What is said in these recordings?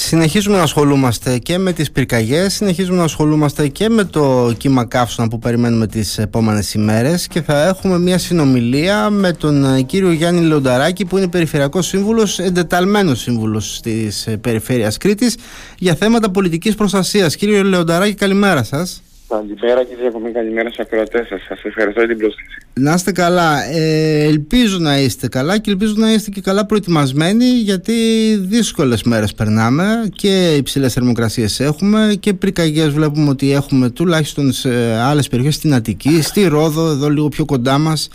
Συνεχίζουμε να ασχολούμαστε και με τις πυρκαγιές, συνεχίζουμε να ασχολούμαστε και με το κύμα καύσωνα που περιμένουμε τις επόμενες ημέρες και θα έχουμε μια συνομιλία με τον κύριο Γιάννη Λεονταράκη, που είναι περιφερειακός σύμβουλος, εντεταλμένος σύμβουλος της Περιφέρειας Κρήτης, για θέματα πολιτικής προστασίας. Κύριε Λεονταράκη, καλημέρα σας. Καλημέρα και διακομή, καλημέρα στους ακροατές σας. Σας ευχαριστώ για την πρόσκληση. Να είστε καλά. Ελπίζω να είστε καλά και ελπίζω να είστε και καλά προετοιμασμένοι, γιατί δύσκολες μέρες περνάμε και υψηλές θερμοκρασίες έχουμε και πυρκαγιές βλέπουμε ότι έχουμε, τουλάχιστον σε άλλες περιοχές, στην Αττική, στη Ρόδο, εδώ λίγο πιο κοντά μας.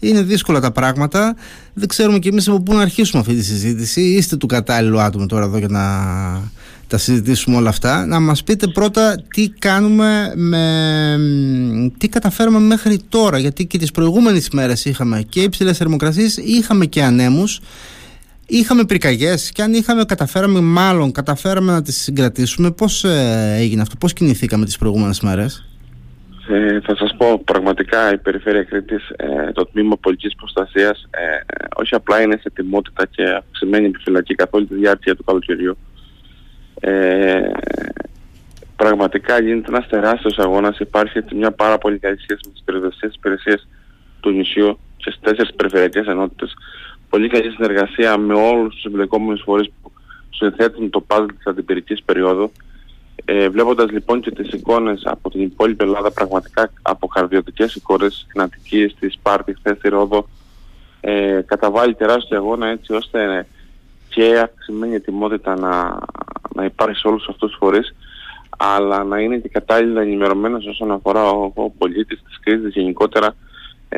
Είναι δύσκολα τα πράγματα. Δεν ξέρουμε κι εμείς από πού να αρχίσουμε αυτή τη συζήτηση. Είστε του κατάλληλου άτομου τώρα εδώ για να τα συζητήσουμε όλα αυτά. Να μας πείτε πρώτα τι καταφέραμε μέχρι τώρα, γιατί και τις προηγούμενες μέρες είχαμε και υψηλές θερμοκρασίες, είχαμε και ανέμους, είχαμε πυρκαγιές, και αν καταφέραμε να τις συγκρατήσουμε. Πώς έγινε αυτό, πώς κινηθήκαμε τις προηγούμενες μέρες? Θα σας πω, πραγματικά η Περιφέρεια Κρήτης, το τμήμα πολιτικής προστασίας, όχι απλά είναι σε τιμότητα και αυξημένη επιφυλακή καθ' όλη τη διάρκεια του καλοκαιριού. Πραγματικά γίνεται ένας τεράστιος αγώνας. Υπάρχει μια πάρα πολύ καλή σχέση με τις περιοδευτικές υπηρεσίες του νησιού και στις 4 περιφερειακές ενότητες. Πολύ καλή συνεργασία με όλους τους εμπλεκόμενους φορείς που συνθέτουν το παζλ της αντιπυρικής περίοδου. Βλέποντας λοιπόν και τις εικόνες από την υπόλοιπη Ελλάδα, πραγματικά αποκαρδιωτικές εικόνες στην Αττική, στη Σπάρτη, χθες στη Ρόδο, καταβάλει τεράστιο αγώνα έτσι ώστε και αυξημένη ετοιμότητα να υπάρχει σε όλους αυτούς τους φορείς, αλλά να είναι και κατάλληλα ενημερωμένος όσον αφορά ο πολίτης της κρίσης γενικότερα,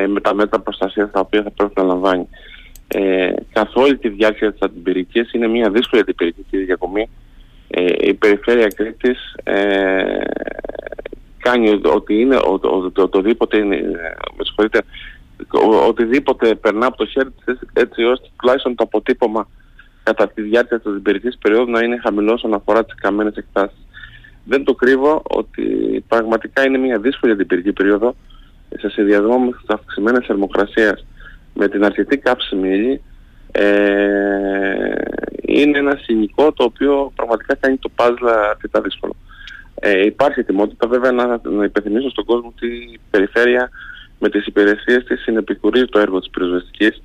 με τα μέτρα προστασίας τα οποία θα πρέπει να λαμβάνει. Καθ' όλη τη διάρκεια της αντιπυρικής, είναι μια δύσκολη αντιπυρική διακομή. Η Περιφέρεια Κρήτης κάνει ότι είναι οτιδήποτε περνά από το χέρι της, έτσι ώστε τουλάχιστον το αποτύπωμα κατά τη διάρκεια της αντιπυρικής περίοδου να είναι χαμηλό όσον αφορά τις καμένες εκτάσεις. Δεν το κρύβω ότι πραγματικά είναι μια δύσκολη αντιπυρική περίοδο, σε συνδυασμό με τις αυξημένες θερμοκρασίες, με την αρκετή καύσιμη ύλη. Είναι ένα σκηνικό το οποίο πραγματικά κάνει το παζλ αρκετά δύσκολο. Υπάρχει ετοιμότητα, βέβαια, να υπενθυμίσω στον κόσμο ότι η Περιφέρεια με τις υπηρεσίες της συνεπικουρίζει το έργο της πυροσβεστικής,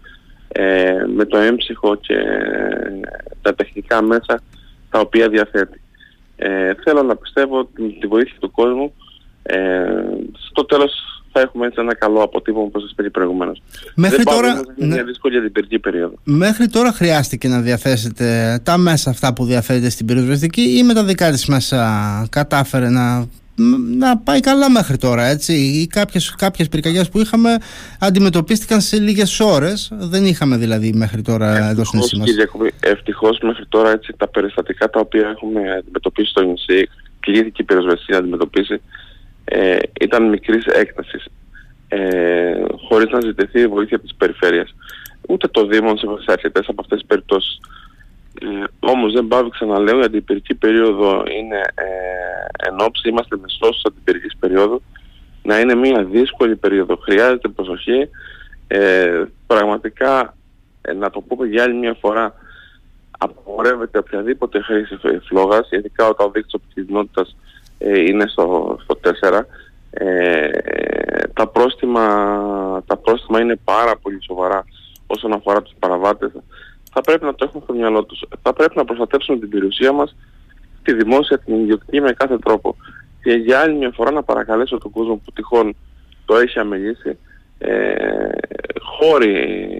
με το έμψυχο και τα τεχνικά μέσα τα οποία διαθέτει. Θέλω να πιστεύω ότι με τη βοήθεια του κόσμου στο τέλος θα έχουμε έτσι ένα καλό αποτύπωμα, όπως σας πήγε προηγουμένως. Μέχρι τώρα είναι μια δύσκολη αντιπυρική περίοδο. Μέχρι τώρα χρειάστηκε να διαθέσετε τα μέσα αυτά που διαθέτετε στην πυροσβεστική, ή με τα δικά της μέσα κατάφερε να πάει καλά μέχρι τώρα, έτσι? Ή κάποιες πυρκαγιές που είχαμε αντιμετωπίστηκαν σε λίγες ώρες? Δεν είχαμε δηλαδή μέχρι τώρα εδώ στο νησί μας. Ευτυχώς μέχρι τώρα έτσι, τα περιστατικά τα οποία έχουμε αντιμετωπίσει στο νησί, κλήθηκε η πυροσβεστική να αντιμετωπίσει, ήταν μικρής έκτασης, χωρίς να ζητηθεί η βοήθεια της Περιφέρειας. Ούτε το Δήμο σε αρκετές από αυτές τις περιπτώσεις. Όμως δεν πάβει, ξαναλέω, η αντιπυρική περίοδο είναι εν όψη, είμαστε μεσός της αντιπυρικής περίοδου, να είναι μια δύσκολη περίοδο. Χρειάζεται προσοχή. Πραγματικά, να το πούμε για άλλη μια φορά, απαγορεύεται οποιαδήποτε χρήση φλόγας, ειδικά όταν ο δείκτης οπτικοινότητας είναι στο 4. Τα πρόστιμα είναι πάρα πολύ σοβαρά όσον αφορά τους παραβάτες. Θα πρέπει να το έχουν στο μυαλό τους. Θα πρέπει να προστατεύσουμε την περιουσία μας, τη δημόσια, την ιδιωτική, με κάθε τρόπο. Και για άλλη μια φορά να παρακαλέσω τον κόσμο που τυχόν το έχει αμελήσει, χώροι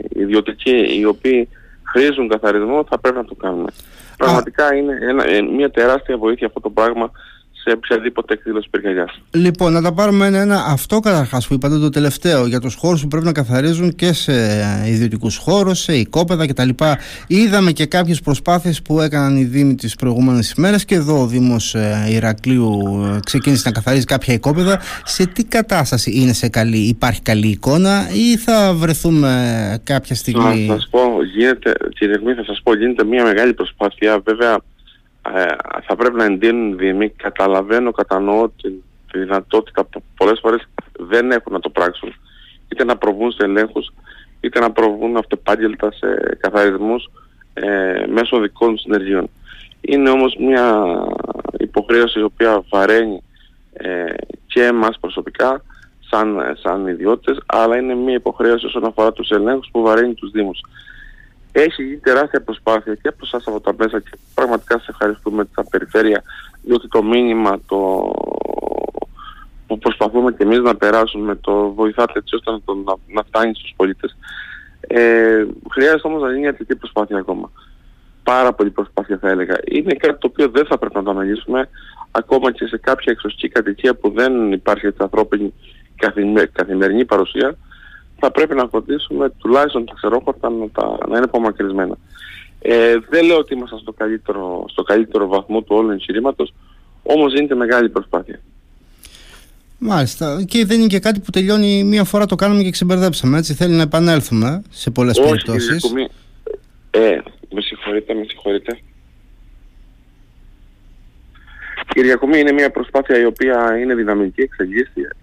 ιδιωτικοί οι οποίοι χρήζουν καθαρισμό, θα πρέπει να το κάνουμε. Πραγματικά είναι μια τεράστια βοήθεια αυτό το πράγμα σε οποιαδήποτε εκδήλωση πυρκαγιάς. Λοιπόν, να τα πάρουμε ένα-ένα. Αυτό καταρχάς που είπατε, το τελευταίο, για τους χώρους που πρέπει να καθαρίζουν και σε ιδιωτικούς χώρους, σε οικόπεδα κτλ. Είδαμε και κάποιες προσπάθειες που έκαναν οι Δήμοι τις προηγούμενες ημέρες, και εδώ ο Δήμος Ηρακλείου ξεκίνησε να καθαρίζει κάποια οικόπεδα. Σε τι κατάσταση είναι, υπάρχει καλή εικόνα, ή θα βρεθούμε κάποια στιγμή? Θα σας πω, γίνεται μια μεγάλη προσπάθεια, βέβαια. Θα πρέπει να εντείνουν οι Δήμοι. Καταλαβαίνω, κατανοώ τη δυνατότητα που πολλές φορές δεν έχουν να το πράξουν. Είτε να προβούν σε ελέγχους, είτε να προβούν αυτεπάγγελτα σε καθαρισμούς μέσω δικών συνεργείων. Είναι όμως μια υποχρέωση η οποία βαραίνει και εμάς προσωπικά σαν ιδιώτες, αλλά είναι μια υποχρέωση όσον αφορά τους ελέγχους που βαραίνει τους Δήμους. Έχει γίνει τεράστια προσπάθεια και από εσάς από τα μέσα και πραγματικά σας ευχαριστούμε την Περιφέρεια, διότι το μήνυμα που προσπαθούμε και εμείς να περάσουμε το βοηθάτε έτσι ώστε να φτάνει στους πολίτες. Χρειάζεται όμως να γίνει αρκετή προσπάθεια ακόμα. Πάρα πολύ προσπάθεια θα έλεγα. Είναι κάτι το οποίο δεν θα πρέπει να το αναλύσουμε ακόμα και σε κάποια εξωσική κατοικία που δεν υπάρχει ανθρώπινη καθημερινή παρουσία. Θα πρέπει να φροντίσουμε τουλάχιστον τα ξερόχορτα να είναι απομακρυσμένα. Δεν λέω ότι είμαστε στο καλύτερο βαθμό του όλου εγχειρήματος, όμως γίνεται μεγάλη προσπάθεια. Μάλιστα. Και δεν είναι και κάτι που τελειώνει μία φορά, το κάνουμε και ξεμπερδέψαμε. Έτσι θέλει να επανέλθουμε σε πολλές περιπτώσεις. Με συγχωρείτε. Κύριε Γιακομή, είναι μια προσπάθεια η οποία είναι δυναμική,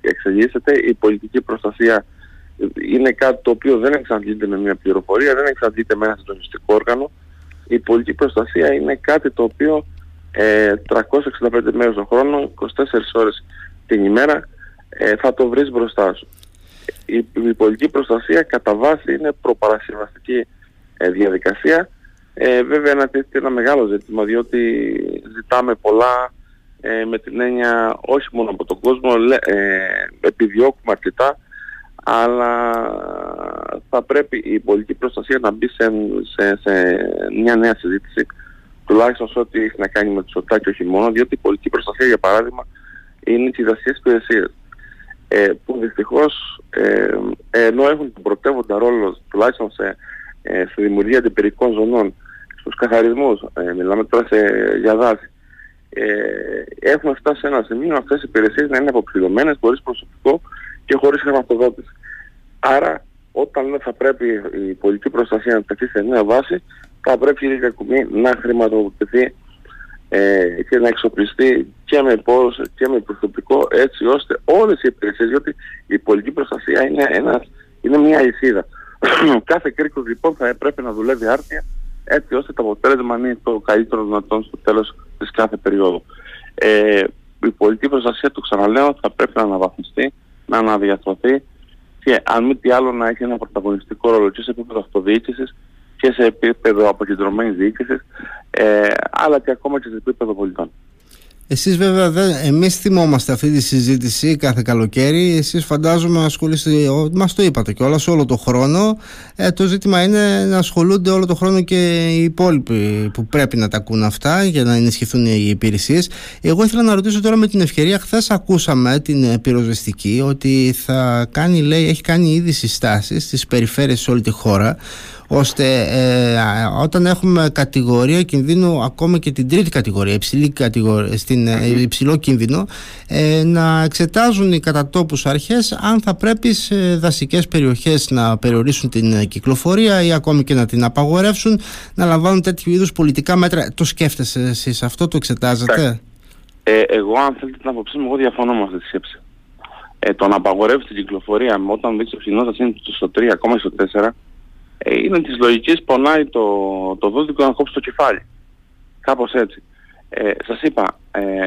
εξελίσσεται. Η πολιτική προστασία είναι κάτι το οποίο δεν εξαντλείται με μια πληροφορία, δεν εξαντλείται με ένα συντονιστικό όργανο. Η πολιτική προστασία είναι κάτι το οποίο 365 μέρες τον χρόνο, 24 ώρες την ημέρα θα το βρεις μπροστά σου. Η πολιτική προστασία κατά βάση είναι προπαρασκευαστική διαδικασία. Βέβαια ανατίθεται ένα μεγάλο ζήτημα, διότι ζητάμε πολλά με την έννοια όχι μόνο από τον κόσμο, επιδιώκουμε αρκετά, αλλά θα πρέπει η πολιτική προστασία να μπει σε μια νέα συζήτηση, τουλάχιστον σε ό,τι έχει να κάνει με το σωτά και όχι μόνο, διότι η πολιτική προστασία για παράδειγμα είναι τις δασικές υπηρεσίες που δυστυχώς ενώ έχουν τον πρωτεύοντα ρόλο τουλάχιστον στη δημιουργία αντιπυρικών ζωνών, στους καθαρισμούς, μιλάμε τώρα για δάση, έχουμε φτάσει σε ένα σημείο αυτές οι υπηρεσίες να είναι αποψηλωμένες, χωρίς προσωπικό και χωρίς χρηματοδότηση. Άρα όταν θα πρέπει η πολιτική προστασία να τεθεί σε νέα βάση, θα πρέπει η Κακουμή να χρηματοδοτηθεί και να εξοπλιστεί και με πόρους και με προσωπικό, έτσι ώστε όλες οι υπηρεσίες, διότι η πολιτική προστασία είναι μια αλυσίδα. Κάθε κρίκος λοιπόν θα πρέπει να δουλεύει άρτια, έτσι ώστε το αποτέλεσμα είναι το καλύτερο δυνατόν στο τέλος της κάθε περίοδου. Η πολιτική προστασία, το ξαναλέω, θα πρέπει να αναβαθμιστεί, να αναδιαστρωθεί και αν μη τι άλλο να έχει ένα πρωταγωνιστικό ρόλο και σε επίπεδο αυτοδιοίκησης και σε επίπεδο αποκεντρωμένης διοίκησης, αλλά και ακόμα και σε επίπεδο πολιτών. Εσείς βέβαια, εμείς θυμόμαστε αυτή τη συζήτηση κάθε καλοκαίρι. Εσείς φαντάζομαι ασχολείστε, μας το είπατε κιόλας, όλο το χρόνο. Το ζήτημα είναι να ασχολούνται όλο το χρόνο και οι υπόλοιποι που πρέπει να τα ακούν αυτά για να ενισχυθούν οι υπηρεσίες. Εγώ ήθελα να ρωτήσω τώρα με την ευκαιρία, χθες ακούσαμε την πυροσβεστική ότι θα κάνει, λέει, έχει κάνει ήδη συστάσεις στις περιφέρειες σε όλη τη χώρα, ώστε όταν έχουμε κατηγορία κινδύνου, ακόμα και την τρίτη κατηγορία, υψηλό κίνδυνο, να εξετάζουν οι κατατόπους αρχές αν θα πρέπει σε δασικές περιοχές να περιορίσουν την κυκλοφορία ή ακόμη και να την απαγορεύσουν, να λαμβάνουν τέτοιου είδους πολιτικά μέτρα. Το σκέφτεσαι εσείς αυτό, το εξετάζετε? Εγώ, αν θέλετε την άποψή μου, εγώ διαφωνώ με αυτή τη σκέψη. Το να απαγορεύσει την κυκλοφορία όταν δείξει ο ψινός είναι στο 3, ακόμα στο 4, είναι της λογικής, πονάει το δούδικο να κόψει το κεφάλι. Κάπως έτσι. Σας είπα,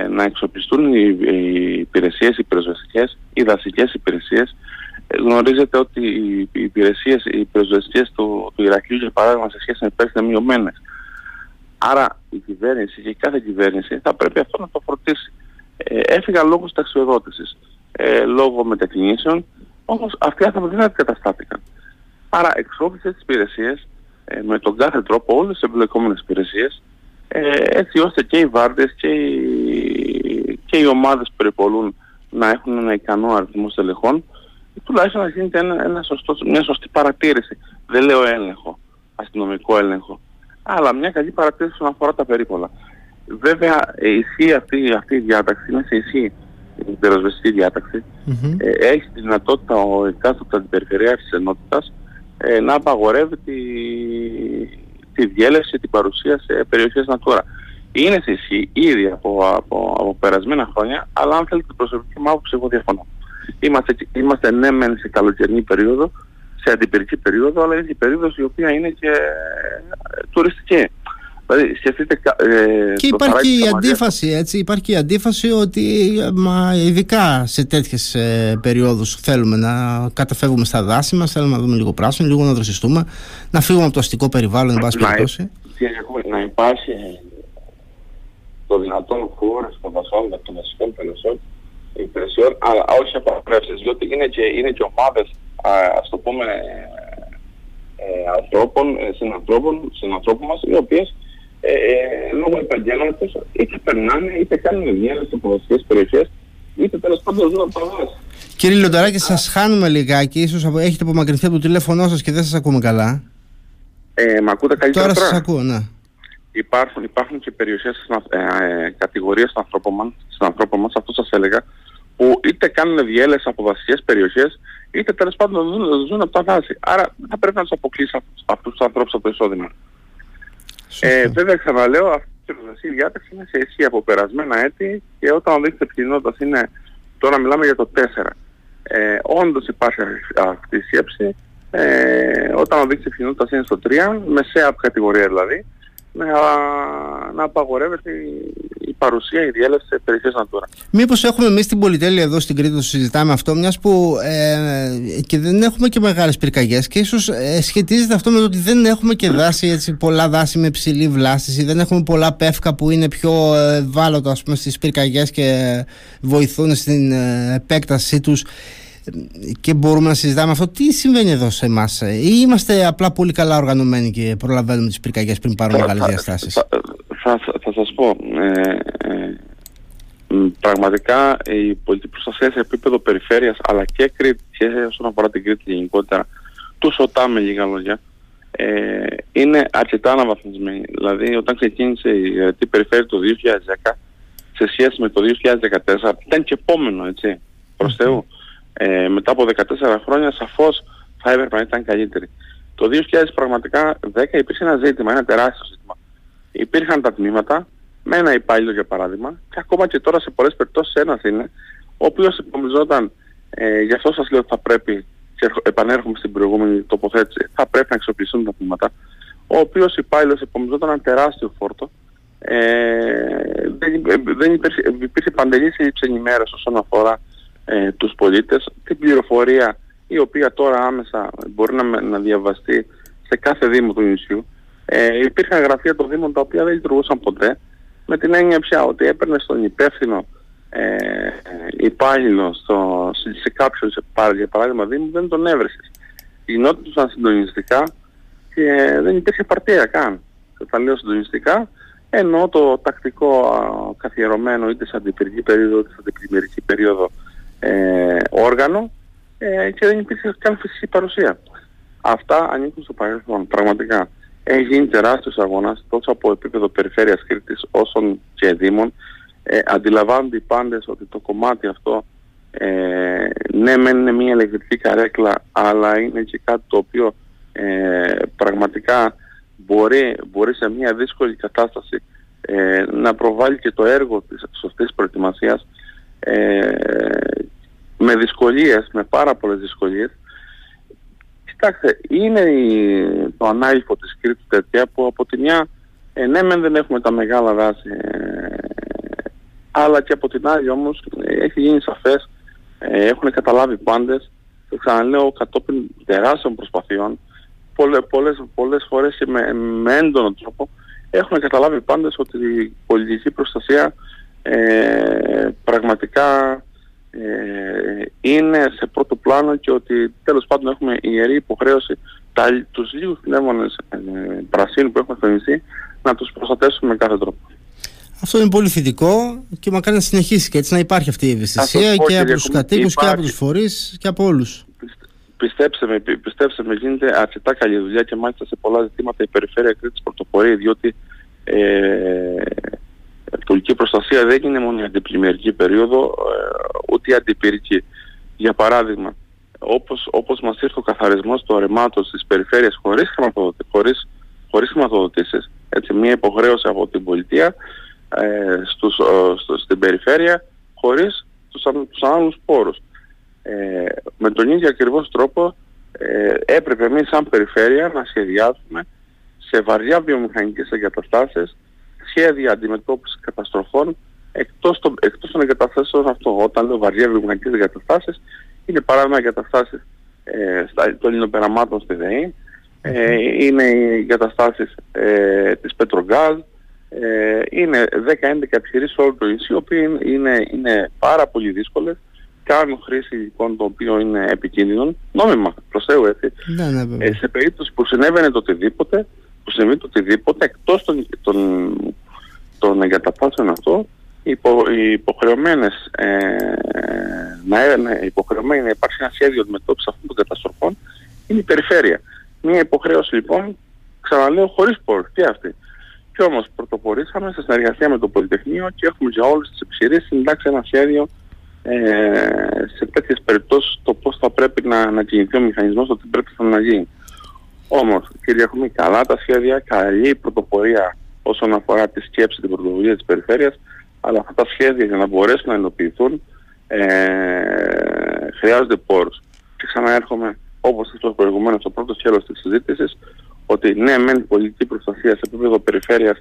να εξοπλιστούν οι υπηρεσίες, οι πυροσβεστικές, οι δασικές υπηρεσίες. Γνωρίζετε ότι οι υπηρεσίες, οι πυροσβεστικές του Ηρακλείου, για παράδειγμα, σε σχέση με πέρσι είναι μειωμένες. Άρα η κυβέρνηση και η κάθε κυβέρνηση θα πρέπει αυτό να το φροντίσει. Έφυγαν λόγω ταξιοδότησης, λόγω μετακινήσεων, όμως αυτοί δεν αντικαταστάθηκαν. Άρα εξόπλισε τις υπηρεσίες με τον κάθε τρόπο, όλες τις εμπλεκόμενες υπηρεσίες, έτσι ώστε και οι βάρδες και οι ομάδες που περιπολούν να έχουν ένα ικανό αριθμό στελεχών, τουλάχιστον να γίνεται μια σωστή παρατήρηση. Δεν λέω έλεγχο, αστυνομικό έλεγχο, αλλά μια καλή παρατήρηση όσον αφορά τα περίπολα. Βέβαια ισχύει αυτή η διάταξη, είναι σε ισχύ η πυροσβεστική διάταξη. Έχει τη δυνατότητα ο εκάστοτε αντιπεριφερειάρχης της ενότητας να απαγορεύει τη διέλευση, την παρουσία σε περιοχές Natura. Είναι σε ισχύ ήδη από περασμένα χρόνια, αλλά αν θέλετε την προσωπική μου άποψη, εγώ διαφωνώ. Είμαστε ναι μεν σε καλοκαιρινή περίοδο, σε αντιπυρική περίοδο, αλλά είναι και περίοδος η οποία είναι και τουριστική. Δηλαδή, σκεφτείτε, και υπάρχει η αντίφαση, έτσι, υπάρχει η αντίφαση ότι ειδικά σε τέτοιες περιόδους θέλουμε να καταφεύγουμε στα δάση μας, θέλουμε να δούμε λίγο πράσινο, λίγο να δροσιστούμε, να φύγουμε από το αστικό περιβάλλον, εν πάση περιπτώσει. Να υπάρχει το δυνατόν χώρος των δασών, των δασικών περιοχών, υπηρεσιών, αλλά όχι απαγορεύσεις, διότι είναι και ομάδες, ας το πούμε, συνανθρώπων μας, οι οποίες λόγω επαγγέλματος είτε περνάνε είτε κάνουν διέλευση από δασικές περιοχές, είτε τέλος πάντων ζουν από τα δάση. Κύριε Λεονταράκη, σας χάνουμε λιγάκι, ίσως έχετε απομακρυνθεί από το τηλέφωνό σας και δεν σας ακούμε καλά. Μ' ακούτε καλύτερα? Τώρα σας ακούω, ναι. Υπάρχουν και περιοχές, κατηγορίες συνανθρώπων μας, αυτό σας έλεγα, που είτε κάνουν διέλευση από δασικές περιοχές, είτε τέλος πάντων ζουν από τα δάση. Άρα θα πρέπει να τους αποκλείσει αυτούς τους ανθρώπους από το εισόδημα. Βέβαια, ξαναλέω, αυτή η διάταξη είναι σε ισχύ από περασμένα έτη και όταν δείχνει επικοινωνότητα είναι, τώρα μιλάμε για το 4. Όντως υπάρχει αυτή η σκέψη. Όταν δείξει επικοινωνότητα είναι στο 3, μεσαία κατηγορία δηλαδή, να απαγορεύεται η παρουσία, η διέλευση σε περιοχές Natura. Μήπως έχουμε εμείς την πολυτέλεια εδώ στην Κρήτη, το συζητάμε αυτό, μιας που και δεν έχουμε και μεγάλες πυρκαγιές, και ίσως σχετίζεται αυτό με το ότι δεν έχουμε και δάση, έτσι, πολλά δάση με ψηλή βλάστηση, δεν έχουμε πολλά πεύκα που είναι πιο ευάλωτα, ας πούμε, στις πυρκαγιές και βοηθούν στην επέκτασή τους. Και μπορούμε να συζητάμε αυτό. Τι συμβαίνει εδώ σε εμάς, ή είμαστε απλά πολύ καλά οργανωμένοι και προλαβαίνουμε τις πυρκαγιές πριν πάρουν μεγάλες διαστάσεις? Θα σας πω. Πραγματικά η πολιτική προστασία σε επίπεδο περιφέρειας αλλά και Κρήτη, και όσον αφορά την Κρήτη γενικότερα, του ΣΟΤΑ με λίγα λόγια, είναι αρκετά αναβαθμισμένη. Δηλαδή, όταν ξεκίνησε η αρετή περιφέρεια το 2010 σε σχέση με το 2014, ήταν και επόμενο, έτσι, προς Θεού. Μετά από 14 χρόνια σαφώς θα έπρεπε να ήταν καλύτερη. Το 2010 υπήρξε ένα ζήτημα, ένα τεράστιο ζήτημα. Υπήρχαν τα τμήματα, με ένα υπάλληλο για παράδειγμα, και ακόμα και τώρα σε πολλές περιπτώσεις ένας είναι, ο οποίος υπομοιζόταν, γι' αυτό σας λέω ότι θα πρέπει, και επανέρχομαι στην προηγούμενη τοποθέτηση, θα πρέπει να αξιοποιηθούν τα τμήματα, ο οποίος υπάλληλος υπομοιζόταν ένα τεράστιο φόρτο. Δεν υπήρχε παντελής ενημέρωση όσον αφορά τους πολίτες, την πληροφορία η οποία τώρα άμεσα μπορεί να διαβαστεί σε κάθε δήμο του νησιού. Υπήρχαν γραφεία των δήμων τα οποία δεν λειτουργούσαν ποτέ, με την έννοια πια ότι έπαιρνε στον υπεύθυνο υπάλληλο σε κάποιον, για παράδειγμα, δήμο, δεν τον έβρεσες. Γινόντουσαν συντονιστικά και δεν υπήρχε παρτία καν. Θα λέω συντονιστικά, ενώ το τακτικό καθιερωμένο είτε σε αντιπυρική περίοδο είτε σε αντιπλημμυρική περίοδο όργανο, και δεν υπήρχε καν φυσική παρουσία. Αυτά ανήκουν στο παρελθόν. Πραγματικά έχει γίνει τεράστιος αγώνας τόσο από επίπεδο περιφέρειας Κρήτης όσων και δήμων. Αντιλαμβάνονται οι πάντες ότι το κομμάτι αυτό, ναι μεν είναι μια ηλεκτρική καρέκλα, αλλά είναι και κάτι το οποίο πραγματικά μπορεί σε μια δύσκολη κατάσταση να προβάλλει και το έργο της σωστής προετοιμασίας, με δυσκολίες, με πάρα πολλές δυσκολίες. Κοιτάξτε, είναι το ανάγλυφο της Κρήτης τέτοια που από τη μια, ναι μεν δεν έχουμε τα μεγάλα δάση, αλλά και από την άλλη όμως έχει γίνει σαφές, έχουν καταλάβει πάντες, ξαναλέω, κατόπιν τεράστιων προσπαθειών, πολλές φορές και με έντονο τρόπο, έχουν καταλάβει πάντες ότι η πολιτική προστασία πραγματικά είναι σε πρώτο πλάνο, και ότι τέλος πάντων έχουμε ιερή υποχρέωση τους λίγους πνεύμονες πρασίνου που έχουμε φαινιστεί να τους προστατεύσουμε με κάθε τρόπο. Αυτό είναι πολύ θετικό και μακάρι να συνεχίσει και έτσι να υπάρχει αυτή η ευαισθησία και από τους κατοίκους και από τους φορείς και από όλους. Πιστέψτε με, γίνεται αρκετά καλή δουλειά και μάλιστα σε πολλά ζητήματα η Περιφέρεια Κρήτης πρωτοπορεί, διότι η πολιτική προστασία δεν είναι μόνο η αντιπλημμυρική περίοδο, ούτε η αντιπυρική. Για παράδειγμα, όπως μας ήρθε ο καθαρισμός του αρεμάτος της περιφέρειας χωρίς χρηματοδοτήσεις, έτσι, μια υποχρέωση από την πολιτεία στην περιφέρεια χωρίς τους άλλους πόρους. Με τον ίδιο ακριβώς τρόπο έπρεπε εμείς σαν περιφέρεια να σχεδιάσουμε σε βαριά βιομηχανικές εγκαταστάσεις σχέδια αντιμετώπισης καταστροφών εκτός των εγκαταστάσεων αυτό. Όταν λέω βαριά βιομηχανικές εγκαταστάσεις, είναι παράδειγμα εγκαταστάσεις των ελληνοπεραμάτων στη ΔΕΗ, είναι οι εγκαταστάσεις της Πετρογκάζ, είναι 10-11 επιχειρήσεις όλο το νησί, οι οποίοι είναι πάρα πολύ δύσκολες, κάνουν χρήση υλικών το οποίο είναι επικίνδυνο, νόμιμα, προσέου έτσι. Σε περίπτωση που συνέβαινε το οτιδήποτε, που συμβεί το οτιδήποτε, εκτός των εγκαταστάσεων αυτό, υποχρεωμένοι να υπάρξει ένα σχέδιο αντιμετώπισης αυτών των καταστροφών είναι η περιφέρεια. Μια υποχρέωση λοιπόν, ξαναλέω, χωρίς πόρους και αυτή. Και όμως πρωτοπορήσαμε σε συνεργασία με το Πολυτεχνείο και έχουμε για όλες τις επιχειρήσεις συντάξει ένα σχέδιο σε τέτοιες περιπτώσεις το πώς θα πρέπει να κινηθεί ο μηχανισμός, το τι πρέπει να γίνει. Όμως, έχουμε καλά τα σχέδια, καλή πρωτοπορία όσον αφορά τη σκέψη, την πρωτοβουλία της περιφέρειας, αλλά αυτά τα σχέδια για να μπορέσουν να υλοποιηθούν χρειάζονται πόρους. Και ξαναέρχομαι, όπως είπα προηγουμένως, στο πρώτο σκέλος της συζήτησης, ότι ναι, μεν πολιτική προστασία σε επίπεδο περιφέρειας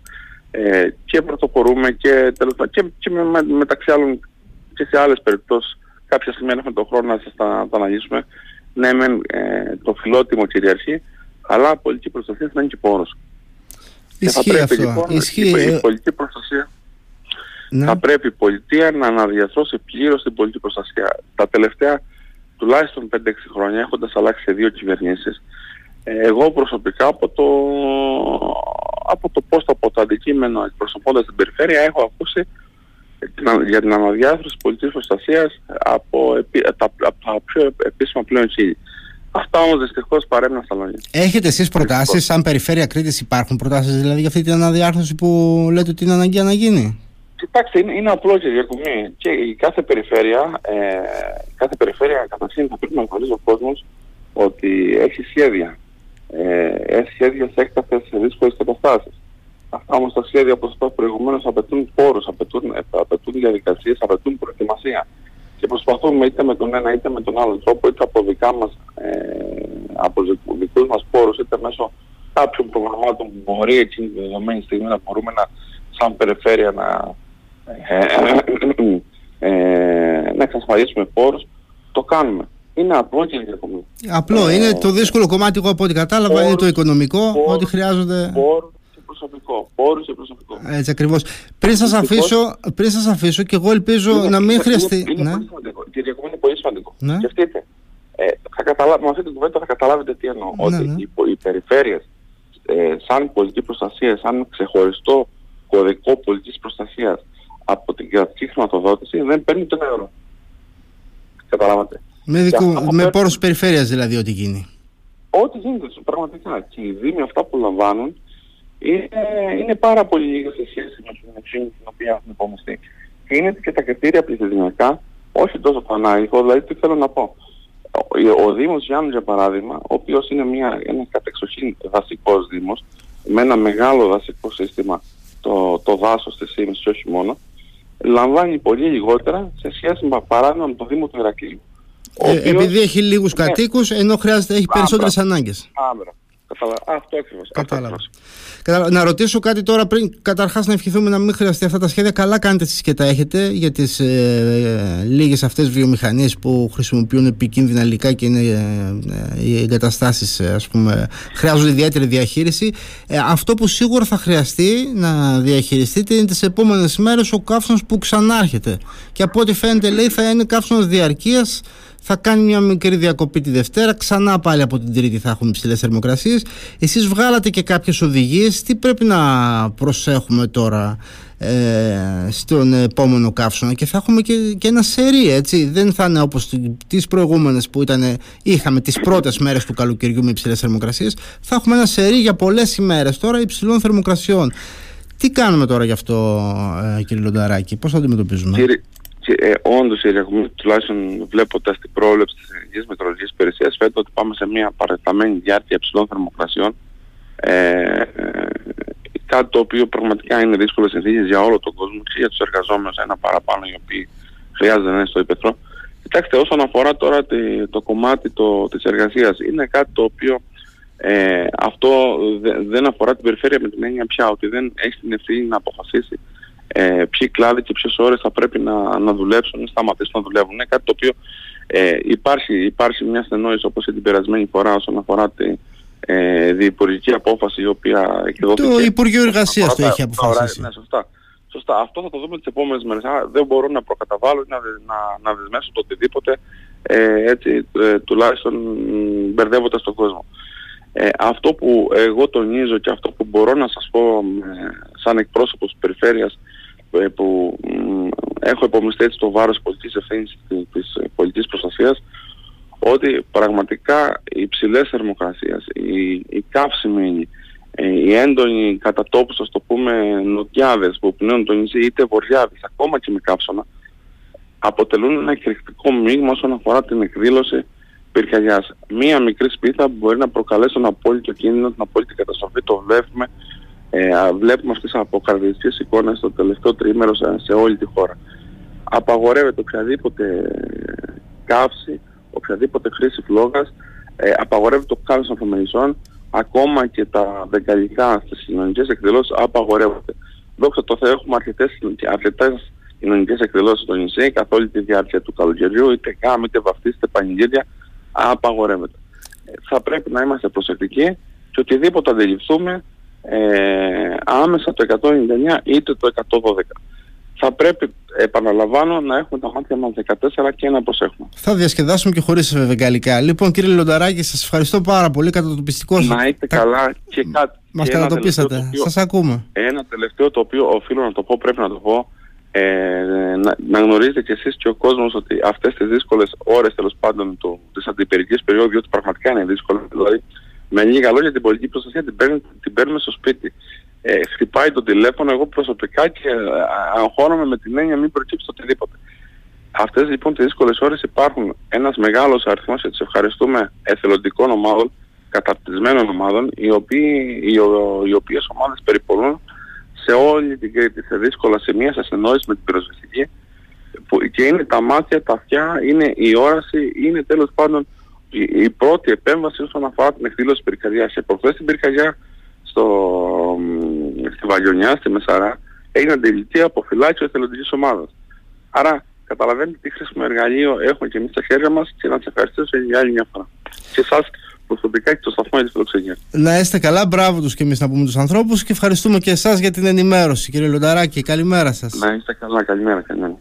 και πρωτοπορούμε και μεταξύ άλλων και σε άλλες περιπτώσεις. Κάποια στιγμή έχουμε τον χρόνο να σας τα αναλύσουμε. Ναι, μεν το φιλότιμο κυριαρχεί, αλλά πολιτική προστασία θα είναι και πόρος. Ισχύει αυτό. Λοιπόν, η πολιτική προστασία. Ναι. Θα πρέπει η πολιτεία να αναδιαστρώσει πλήρως την πολιτική προστασία. Τα τελευταία τουλάχιστον 5-6 χρόνια έχοντας αλλάξει σε δύο κυβερνήσεις. Εγώ προσωπικά από το πόστο, από το αντικείμενο εκπροσωπώντας την περιφέρεια, έχω ακούσει για την αναδιάθρωση της πολιτικής προστασίας από τα πιο επίσημα πλέον χείλη. Αυτά όμως δυστυχώς παρέμειναν στα λόγια. Έχετε εσείς προτάσεις, σαν Περιφέρεια Κρήτης, υπάρχουν προτάσεις δηλαδή για αυτή την αναδιάρθρωση που λέτε ότι είναι αναγκαία να γίνει? Κοιτάξτε, είναι απλό και διακομή. Και η κάθε περιφέρεια, καταρχήν θα πρέπει να γνωρίζει ο κόσμος ότι έχει σχέδια. Έχει σχέδια σε έκτακτες, σε δύσκολες καταστάσεις. Αυτά όμως τα σχέδια, όπως είπα προηγουμένως, απαιτούν πόρους, απαιτούν διαδικασίες, απαιτούν προετοιμασία. Και προσπαθούμε είτε με τον ένα είτε με τον άλλο τρόπο, είτε από δικούς μας πόρους, είτε μέσω κάποιων προγραμμάτων που μπορεί εκείνη τη δεδομένη στιγμή να μπορούμε σαν περιφέρεια να εξασφαλίσουμε πόρους, το κάνουμε. Είναι απλό και διακομή. Απλό. Είναι το δύσκολο κομμάτι, εγώ από ό,τι κατάλαβα, πόρους, είναι το οικονομικό, ότι χρειάζονται... Πόρους και προσωπικό. Έτσι ακριβώς. Πριν σας αφήσω και εγώ ελπίζω να μην χρειαστεί... Η διακομή είναι πολύ σημαντικό. Ναι. Σκεφτείτε. Με αυτή την κουβέντα θα καταλάβετε τι εννοώ. Ναι, ότι οι περιφέρειες σαν πολιτική προστασία, σαν ξεχωριστό κωδικό πολιτικής προστασίας από την κρατική χρηματοδότηση δεν παίρνει τον ευρώ. Καταλάβατε. Με πόρους περιφέρειας δηλαδή ό,τι γίνει. Ό,τι γίνεται πραγματικά. Και οι δήμοι αυτά που λαμβάνουν είναι πάρα πολύ λίγα σε σχέση με την ευθύνη την οποία έχουν υπομειστεί. Και είναι και τα κριτήρια πληθυσμιακά, όχι τόσο πανάγικο, δηλαδή τι θέλω να πω. Ο Δήμος Γιάννου, για παράδειγμα, ο οποίος είναι ένας κατεξοχήν δασικός δήμος, με ένα μεγάλο δασικό σύστημα, το δάσος της Σύμης και όχι μόνο, λαμβάνει πολύ λιγότερα σε σχέση με παράδειγμα με τον Δήμο του Ηρακλείου. Επειδή έχει λίγους κατοίκους, ενώ έχει περισσότερες ανάγκες. Αυτό ακριβώς. Κατάλαβα. Να ρωτήσω κάτι τώρα πριν, καταρχάς να ευχηθούμε να μην χρειαστεί αυτά τα σχέδια. Καλά κάνετε εσείς και τα έχετε για τις λίγες αυτές βιομηχανίες που χρησιμοποιούν επικίνδυνα υλικά και είναι οι εγκαταστάσεις, ας πούμε, χρειάζονται ιδιαίτερη διαχείριση. Αυτό που σίγουρα θα χρειαστεί να διαχειριστείτε είναι τις επόμενες μέρες ο καύσωνας που ξανάρχεται. Και από ό,τι φαίνεται, λέει, θα είναι καύσωνας διαρκείας. Θα κάνει μια μικρή διακοπή τη Δευτέρα, ξανά πάλι από την Τρίτη θα έχουμε ψηλές θερμοκρασίες. Εσείς βγάλατε και κάποιες οδηγίες. Τι πρέπει να προσέχουμε τώρα στον επόμενο καύσωνα? Και θα έχουμε και ένα σερί, έτσι. Δεν θα είναι όπως τις προηγούμενες που είχαμε τις πρώτες μέρες του καλοκαιριού με υψηλές θερμοκρασίες. Θα έχουμε ένα σερί για πολλές ημέρες τώρα υψηλών θερμοκρασιών. Τι κάνουμε τώρα γι' αυτό, κύριε Λεονταράκη, πώς θα αντιμετωπίζουμε? Όντως, τουλάχιστον βλέποντας την πρόβλεψη της Ελληνικής Μετρολογικής Υπηρεσίας, φαίνεται ότι πάμε σε μια παρατεταμένη διάρκεια υψηλών θερμοκρασιών. Κάτι το οποίο πραγματικά είναι δύσκολες συνθήκες για όλο τον κόσμο και για τους εργαζόμενους, ένα παραπάνω, οι οποίοι χρειάζεται να είναι στο ύπαιθρο. Κοιτάξτε, όσον αφορά τώρα το κομμάτι της εργασίας, είναι κάτι το οποίο Αυτό δεν αφορά την περιφέρεια με την έννοια πια ότι δεν έχει την ευθύνη να αποφασίσει ποιοι κλάδοι και ποιες ώρες θα πρέπει να δουλέψουν ή σταματήσουν να δουλεύουν. Είναι κάτι το οποίο υπάρχει μια στενόηση όπως και την περασμένη φορά όσον αφορά τη διυπουργική απόφαση η οποία εκδόθηκε. Το Υπουργείο Εργασίας το έχει αποφασίσει. Ναι, σωστά. Αυτό θα το δούμε τις επόμενες μέρες. Δεν μπορώ να προκαταβάλω ή να δεσμεύσω το οτιδήποτε έτσι τουλάχιστον μπερδεύοντας τον κόσμο. Αυτό που εγώ τονίζω και αυτό που μπορώ να σας πω σαν εκπρόσωπος της περιφέρειας που έχω υπομειστεί έτσι το βάρος πολιτικής ευθύνης της πολιτικής προστασίας, ότι πραγματικά οι ψηλές θερμοκρασίες, οι καύσιμοι, οι έντονοι κατά τόπους, ας το πούμε, νοτιάδες που πνέουν το νησί, είτε βοριάδες, ακόμα και με καύσωνα, αποτελούν ένα εκρηκτικό μείγμα όσον αφορά την εκδήλωση πυρκαγιάς. Μία μικρή σπίθα μπορεί να προκαλέσει τον απόλυτο κίνδυνο, την απόλυτη καταστροφή. Το βλέπουμε, βλέπουμε αυτές τις αποκαρδιωτικές εικόνες το τελευταίο τριήμερο σε όλη τη χώρα. Απαγορεύεται οποιαδήποτε καύση, οποιαδήποτε χρήση φλόγας, απαγορεύεται το κάλεσμα φεμελισσών, ακόμα και τα δεκαδικά στις κοινωνικές εκδηλώσεις απαγορεύονται. Δόξα τω Θεώ, έχουμε αρκετές κοινωνικές εκδηλώσεις στο νησί καθ' όλη τη διάρκεια του καλοκαιριού, είτε γάμοι, είτε βαφτίσεις, είτε πανηγύρια. Απαγορεύεται. Θα πρέπει να είμαστε προσεκτικοί και οτιδήποτε αντιληφθούμε άμεσα το 199 είτε το 112. Θα πρέπει, επαναλαμβάνω, να έχουμε τα μάτια μας 14 και να προσέχουμε. Θα διασκεδάσουμε και χωρίς βεγγαλικά. Λοιπόν, κύριε Λεονταράκη, σας ευχαριστώ πάρα πολύ. Κατατοπιστικό σας. Να είστε καλά και κάτι. Μας κατατοπίσατε. Σας ακούμε. Ένα τελευταίο το οποίο οφείλω να το πω, πρέπει να το πω. Να γνωρίζετε κι εσείς και ο κόσμος ότι αυτές τις δύσκολες ώρες τέλος πάντων της αντιπυρικής περίοδου, διότι πραγματικά είναι δύσκολο, δηλαδή με λίγα λόγια την πολιτική προστασία την παίρνουμε στο σπίτι. Χτυπάει το τηλέφωνο, εγώ προσωπικά και αγχώνομαι με την έννοια μην προκύψει οτιδήποτε. Αυτές λοιπόν τις δύσκολες ώρες υπάρχουν ένας μεγάλος αριθμός, και τους ευχαριστούμε, εθελοντικών ομάδων, καταρτισμένων ομάδων, οι οποίες ομάδες περιπολούν σε όλη την Κρήτη, σε δύσκολα σημεία, σε συνεννόηση με την πυροσβεστική, και είναι τα μάτια, τα αυτιά, είναι η όραση, είναι τέλος πάντων η πρώτη επέμβαση όσον αφορά την εκδήλωση πυρκαγιάς. Προχθές την πυρκαγιά στη Βαγιονιά, στη Μεσαρά, έγιναν τελική αποφυλάκηση εθελοντικής ομάδας. Άρα καταλαβαίνετε τι χρήσιμο εργαλείο έχουμε και εμείς στα χέρια μας, και να σας ευχαριστήσω για άλλη μια φορά. Και εσάς προσωπικά και το σταθμό της φιλοξενίας. Να είστε καλά, μπράβο τους και εμείς να πούμε τους ανθρώπους, και ευχαριστούμε και εσάς για την ενημέρωση, κύριε Λεονταράκη. Καλημέρα σας. Να είστε καλά, καλημέρα.